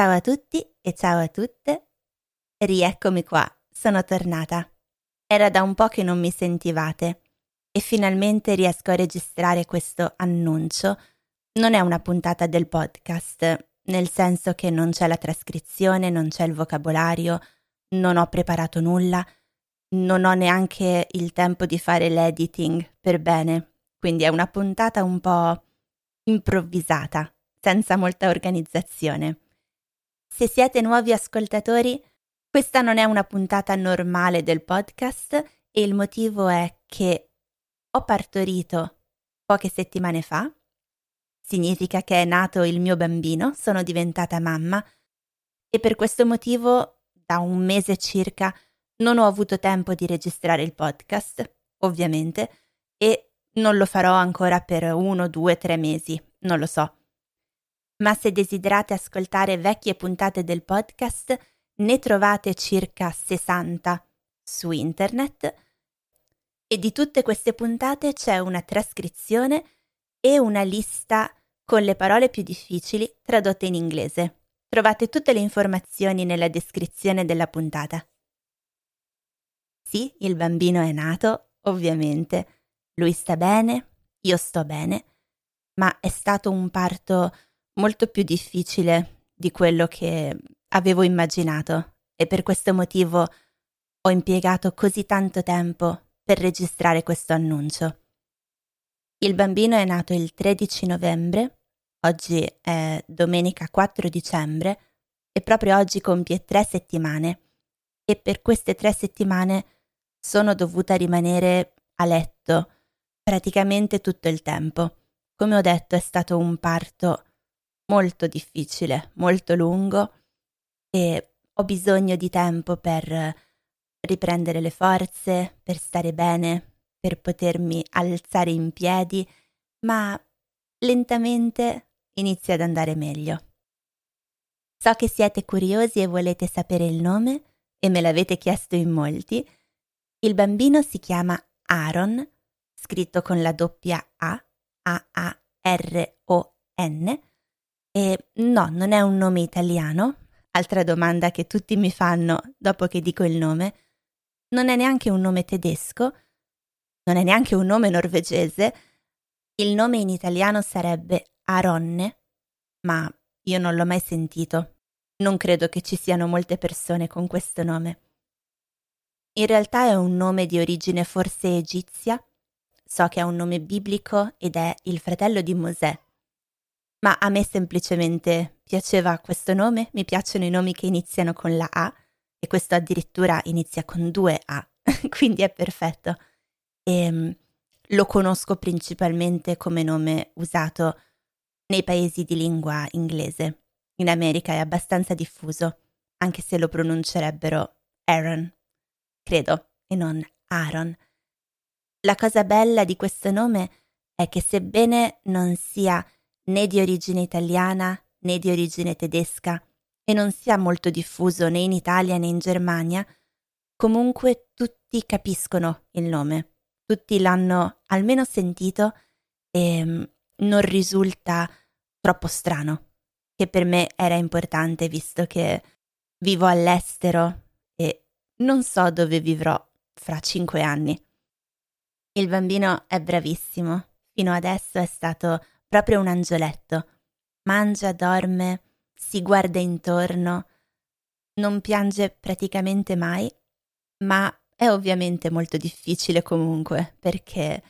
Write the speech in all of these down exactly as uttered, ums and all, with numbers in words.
Ciao a tutti e ciao a tutte. Rieccomi qua, sono tornata. Era da un po' che non mi sentivate e finalmente riesco a registrare questo annuncio. Non è una puntata del podcast, nel senso che non c'è la trascrizione, non c'è il vocabolario, non ho preparato nulla, non ho neanche il tempo di fare l'editing per bene, quindi è una puntata un po' improvvisata, senza molta organizzazione. Se siete nuovi ascoltatori, questa non è una puntata normale del podcast e il motivo è che ho partorito poche settimane fa, significa che è nato il mio bambino, sono diventata mamma e per questo motivo da un mese circa non ho avuto tempo di registrare il podcast, ovviamente, e non lo farò ancora per uno, due, tre mesi, non lo so. Ma se desiderate ascoltare vecchie puntate del podcast, ne trovate circa sessanta su internet e di tutte queste puntate c'è una trascrizione e una lista con le parole più difficili tradotte in inglese. Trovate tutte le informazioni nella descrizione della puntata. Sì, il bambino è nato, ovviamente. Lui sta bene, io sto bene, ma è stato un parto molto più difficile di quello che avevo immaginato e per questo motivo ho impiegato così tanto tempo per registrare questo annuncio. Il bambino è nato il tredici novembre, oggi è domenica quattro dicembre e proprio oggi compie tre settimane e per queste tre settimane sono dovuta rimanere a letto praticamente tutto il tempo. Come ho detto, è stato un parto molto difficile, molto lungo e ho bisogno di tempo per riprendere le forze, per stare bene, per potermi alzare in piedi, ma lentamente inizia ad andare meglio. So che siete curiosi e volete sapere il nome e me l'avete chiesto in molti. Il bambino si chiama Aaron, scritto con la doppia A, A A R O N. E no, non è un nome italiano, altra domanda che tutti mi fanno dopo che dico il nome, non è neanche un nome tedesco, non è neanche un nome norvegese, il nome in italiano sarebbe Aronne, ma io non l'ho mai sentito, non credo che ci siano molte persone con questo nome. In realtà è un nome di origine forse egizia, so che è un nome biblico ed è il fratello di Mosè. Ma a me semplicemente piaceva questo nome, mi piacciono i nomi che iniziano con la A e questo addirittura inizia con due A, quindi è perfetto. E lo conosco principalmente come nome usato nei paesi di lingua inglese. In America è abbastanza diffuso, anche se lo pronuncerebbero Aaron, credo, e non Aaron. La cosa bella di questo nome è che sebbene non sia né di origine italiana né di origine tedesca e non sia molto diffuso né in Italia né in Germania, comunque tutti capiscono il nome, tutti l'hanno almeno sentito e non risulta troppo strano, che per me era importante visto che vivo all'estero e non so dove vivrò fra cinque anni. Il bambino è bravissimo, fino adesso è stato proprio un angioletto, mangia, dorme, si guarda intorno, non piange praticamente mai, ma è ovviamente molto difficile comunque perché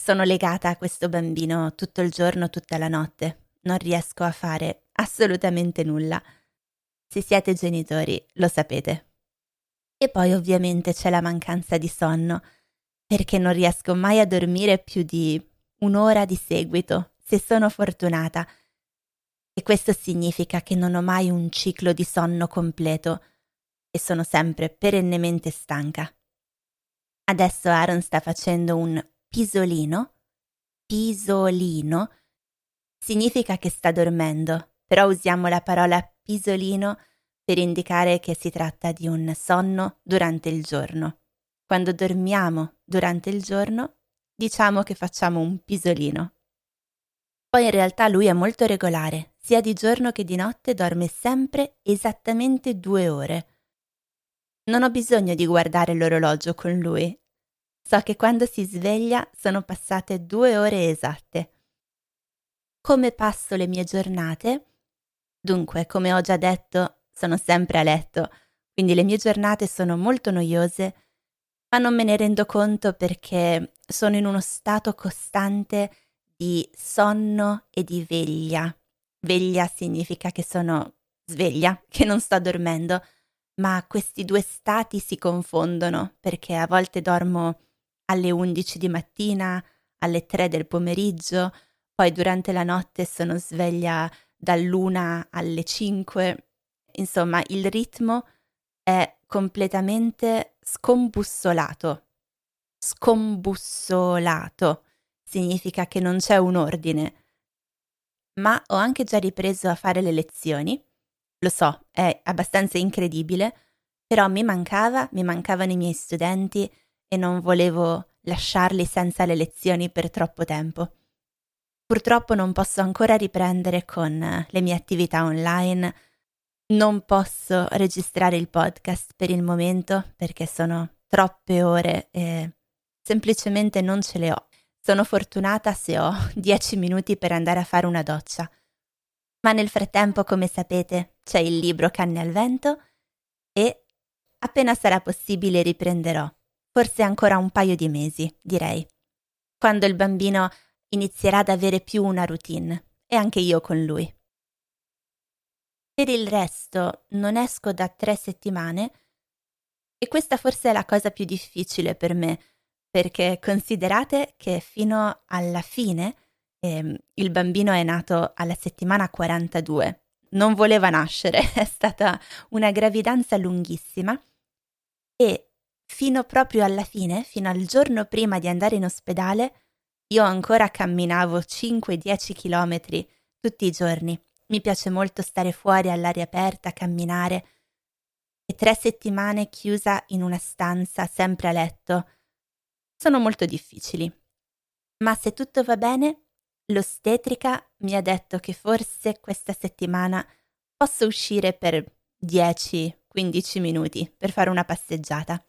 sono legata a questo bambino tutto il giorno, tutta la notte, non riesco a fare assolutamente nulla. Se siete genitori lo sapete. E poi ovviamente c'è la mancanza di sonno, perché non riesco mai a dormire più di un'ora di seguito, se sono fortunata, e questo significa che non ho mai un ciclo di sonno completo e sono sempre perennemente stanca. Adesso Aaron sta facendo un pisolino, pisolino, significa che sta dormendo, però usiamo la parola pisolino per indicare che si tratta di un sonno durante il giorno. Quando dormiamo durante il giorno, diciamo che facciamo un pisolino. Poi in realtà lui è molto regolare, sia di giorno che di notte dorme sempre esattamente due ore. Non ho bisogno di guardare l'orologio con lui. So che quando si sveglia sono passate due ore esatte. Come passo le mie giornate? Dunque, come ho già detto, sono sempre a letto, quindi le mie giornate sono molto noiose, ma non me ne rendo conto perché sono in uno stato costante di sonno e di veglia. Veglia significa che sono sveglia, che non sto dormendo, ma questi due stati si confondono perché a volte dormo alle undici di mattina, alle tre del pomeriggio, poi durante la notte sono sveglia dall'una alle cinque. Insomma, il ritmo è completamente scombussolato. Scombussolato significa che non c'è un ordine. Ma ho anche già ripreso a fare le lezioni. Lo so, è abbastanza incredibile, però mi mancava, mi mancavano i miei studenti e non volevo lasciarli senza le lezioni per troppo tempo. Purtroppo non posso ancora riprendere con le mie attività online, non posso registrare il podcast per il momento perché sono troppe ore e semplicemente non ce le ho. Sono fortunata se ho dieci minuti per andare a fare una doccia. Ma nel frattempo, come sapete, c'è il libro Canne al vento e appena sarà possibile riprenderò, forse ancora un paio di mesi, direi, quando il bambino inizierà ad avere più una routine, e anche io con lui. Per il resto non esco da tre settimane e questa forse è la cosa più difficile per me, perché considerate che fino alla fine eh, il bambino è nato alla settimana quarantadue, non voleva nascere, è stata una gravidanza lunghissima e fino proprio alla fine, fino al giorno prima di andare in ospedale, io ancora camminavo cinque dieci chilometri tutti i giorni. Mi piace molto stare fuori all'aria aperta, camminare. E tre settimane chiusa in una stanza, sempre a letto, sono molto difficili. Ma se tutto va bene, l'ostetrica mi ha detto che forse questa settimana posso uscire per dieci quindici minuti per fare una passeggiata.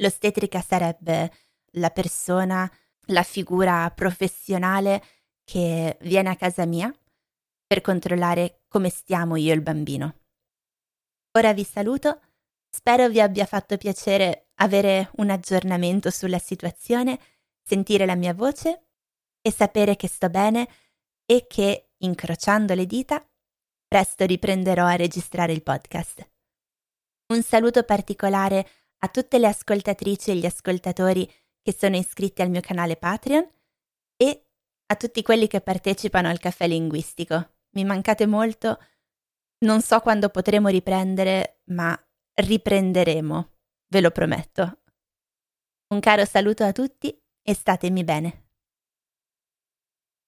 L'ostetrica sarebbe la persona... la figura professionale che viene a casa mia per controllare come stiamo io e il bambino. Ora vi saluto, spero vi abbia fatto piacere avere un aggiornamento sulla situazione, sentire la mia voce e sapere che sto bene e che, incrociando le dita, presto riprenderò a registrare il podcast. Un saluto particolare a tutte le ascoltatrici e gli ascoltatori che sono iscritti al mio canale Patreon e a tutti quelli che partecipano al Caffè Linguistico. Mi mancate molto, non so quando potremo riprendere, ma riprenderemo, ve lo prometto. Un caro saluto a tutti e statemi bene.